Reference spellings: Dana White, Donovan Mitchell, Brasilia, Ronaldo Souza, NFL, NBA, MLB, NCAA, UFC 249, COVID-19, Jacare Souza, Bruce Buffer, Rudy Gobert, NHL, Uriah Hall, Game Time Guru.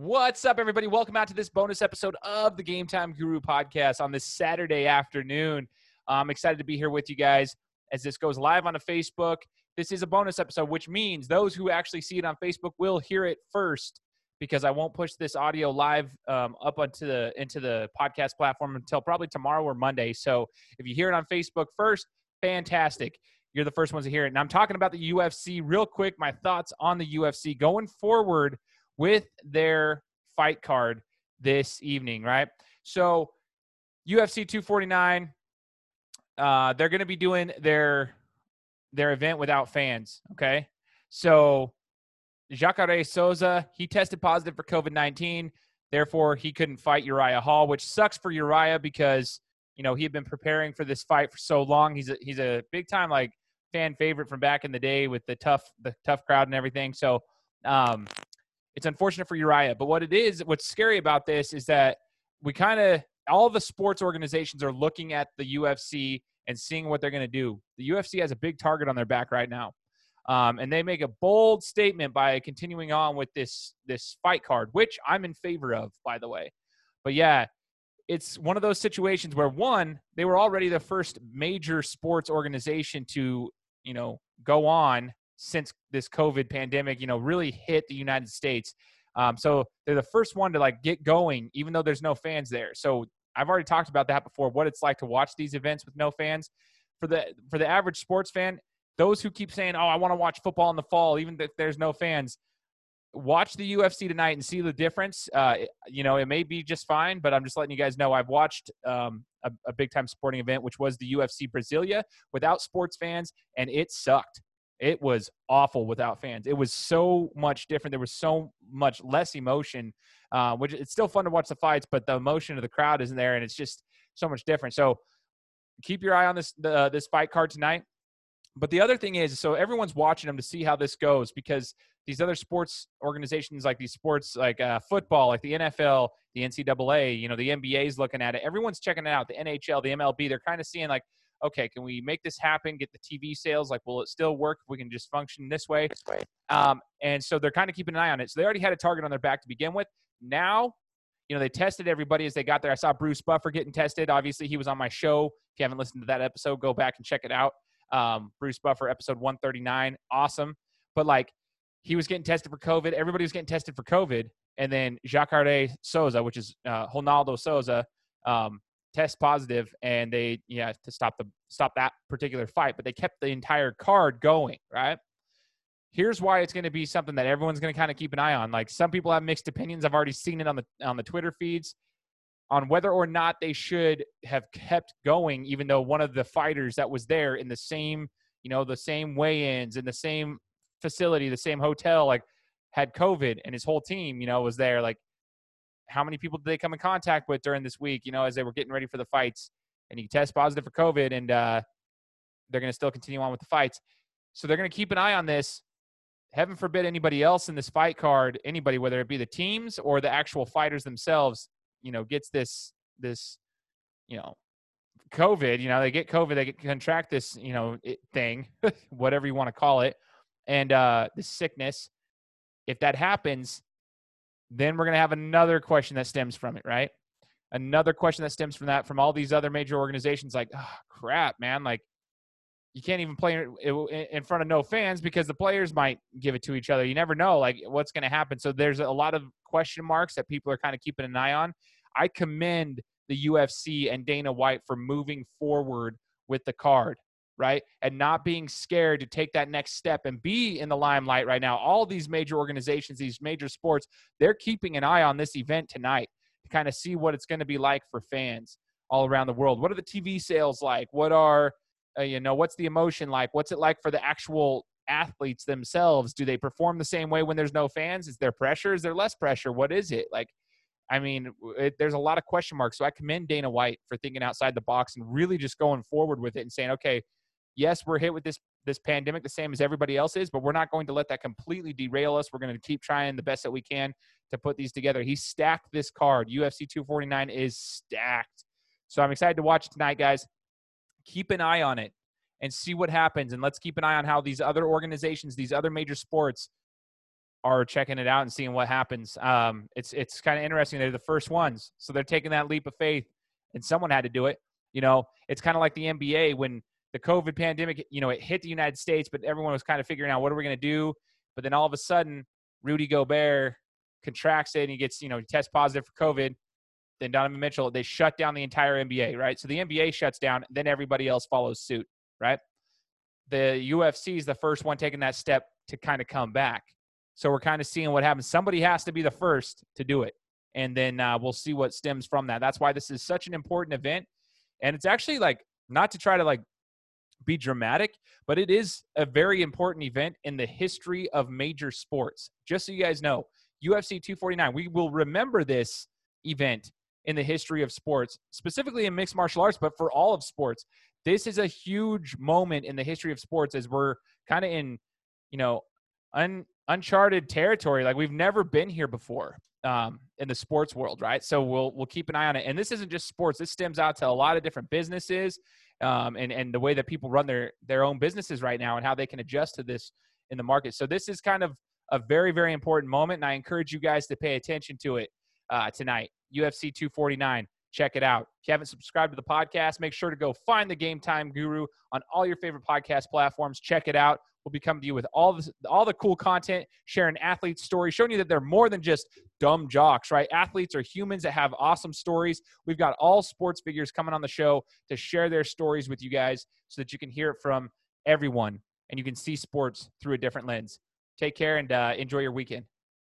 What's up, everybody? Welcome out to this bonus episode of the Game Time Guru podcast on this Saturday afternoon. I'm excited to be here with you guys as this goes live on Facebook. This is a bonus episode, which means those who actually see it on Facebook will hear it first because I won't push this audio live up into the podcast platform until probably tomorrow or Monday. So if you hear it on Facebook first, fantastic. You're the first ones to hear it. And I'm talking about the UFC real quick, my thoughts on the UFC going forward with their fight card this evening, right? So UFC 249, they're going to be doing their event without fans, okay? So Jacare Souza, he tested positive for COVID-19. Therefore, he couldn't fight Uriah Hall, which sucks for Uriah because, you know, he had been preparing for this fight for so long. He's a big-time, like, fan favorite from back in the day with the tough crowd and everything. So, it's unfortunate for Uriah, but what's scary about this is that all the sports organizations are looking at the UFC and seeing what they're going to do. The UFC has a big target on their back right now, and they make a bold statement by continuing on with this fight card, which I'm in favor of, by the way. But yeah, it's one of those situations where they were already the first major sports organization to, you know, go on since this COVID pandemic, you know, really hit the United States. So they're the first one to, like, get going, even though there's no fans there. So I've already talked about that before, what it's like to watch these events with no fans. For the average sports fan, those who keep saying, oh, I want to watch football in the fall, even if there's no fans, watch the UFC tonight and see the difference. You know, it may be just fine, but I'm just letting you guys know I've watched a big-time sporting event, which was the UFC Brasilia, without sports fans, and it sucked. It was awful without fans. It was so much different. There was so much less emotion, which it's still fun to watch the fights, but the emotion of the crowd isn't there, and it's just so much different. So keep your eye on this fight card tonight. But the other thing is, so everyone's watching them to see how this goes because these other sports organizations, like these sports, like football, like the NFL, the NCAA, you know, the NBA's looking at it. Everyone's checking it out. The NHL, the MLB, they're kind of seeing, like, okay, can we make this happen, get the TV sales? Like, will it still work if we can just function this way? And so they're kind of keeping an eye on it. So they already had a target on their back to begin with. Now, you know, they tested everybody as they got there. I saw Bruce Buffer getting tested. Obviously, he was on my show. If you haven't listened to that episode, go back and check it out. Bruce Buffer, episode 139. Awesome. But, like, he was getting tested for COVID. Everybody was getting tested for COVID. And then Jacare Souza, which is Ronaldo Souza, test positive, and they to stop that particular fight, but they kept the entire card going, right? Here's why it's going to be something that everyone's going to kind of keep an eye on. Like, some people have mixed opinions. I've already seen it on the Twitter feeds on whether or not they should have kept going, even though one of the fighters that was there in the same, you know, the same weigh-ins in the same facility, the same hotel, like, had COVID, and his whole team, you know, was there. Like, how many people did they come in contact with during this week, you know, as they were getting ready for the fights? And he tests positive for COVID, and they're going to still continue on with the fights. So they're going to keep an eye on this. Heaven forbid anybody else in this fight card, anybody, whether it be the teams or the actual fighters themselves, you know, gets this, you know, COVID. You know, they get COVID, they contract this, you know, thing, whatever you want to call it, and this sickness. If that happens, then we're going to have another question that stems from it, right? Another question that stems from that, from all these other major organizations, like, oh, crap, man. Like, you can't even play in front of no fans because the players might give it to each other. You never know, like, what's going to happen. So there's a lot of question marks that people are kind of keeping an eye on. I commend the UFC and Dana White for moving forward with the card, right? And not being scared to take that next step and be in the limelight right now. All these major organizations, these major sports, they're keeping an eye on this event tonight to kind of see what it's going to be like for fans all around the world. What are the TV sales like? What are, you know, what's the emotion like? What's it like for the actual athletes themselves? Do they perform the same way when there's no fans? Is there pressure? Is there less pressure? What is it? Like, I mean, there's a lot of question marks. So I commend Dana White for thinking outside the box and really just going forward with it and saying, okay, yes, we're hit with this pandemic the same as everybody else is, but we're not going to let that completely derail us. We're going to keep trying the best that we can to put these together. He stacked this card. UFC 249 is stacked. So I'm excited to watch it tonight, guys. Keep an eye on it and see what happens, and let's keep an eye on how these other organizations, these other major sports, are checking it out and seeing what happens. It's kind of interesting. They're the first ones. So they're taking that leap of faith, and someone had to do it. You know, it's kind of like the NBA when the COVID pandemic, you know, it hit the United States, but everyone was kind of figuring out, what are we going to do? But then all of a sudden, Rudy Gobert contracts it and he gets, you know, he tests positive for COVID. Then Donovan Mitchell, they shut down the entire NBA, right? So the NBA shuts down, then everybody else follows suit, right? The UFC is the first one taking that step to kind of come back. So we're kind of seeing what happens. Somebody has to be the first to do it. And then we'll see what stems from that. That's why this is such an important event. And it's actually like, not to try to like be dramatic, but it is a very important event in the history of major sports. Just so you guys know, UFC 249, we will remember this event in the history of sports, specifically in mixed martial arts, but for all of sports. This is a huge moment in the history of sports, as we're kind of in, you know, uncharted territory. Like, we've never been here before in the sports world, right? So we'll keep an eye on it. And this isn't just sports. This stems out to a lot of different businesses and the way that people run their own businesses right now and how they can adjust to this in the market. So this is kind of a very, very important moment, and I encourage you guys to pay attention to it tonight. UFC 249. Check it out. If you haven't subscribed to the podcast, make sure to go find the Game Time Guru on all your favorite podcast platforms. Check it out. We'll be coming to you with all the cool content, sharing athletes' stories, showing you that they're more than just dumb jocks, right? Athletes are humans that have awesome stories. We've got all sports figures coming on the show to share their stories with you guys so that you can hear it from everyone and you can see sports through a different lens. Take care and enjoy your weekend.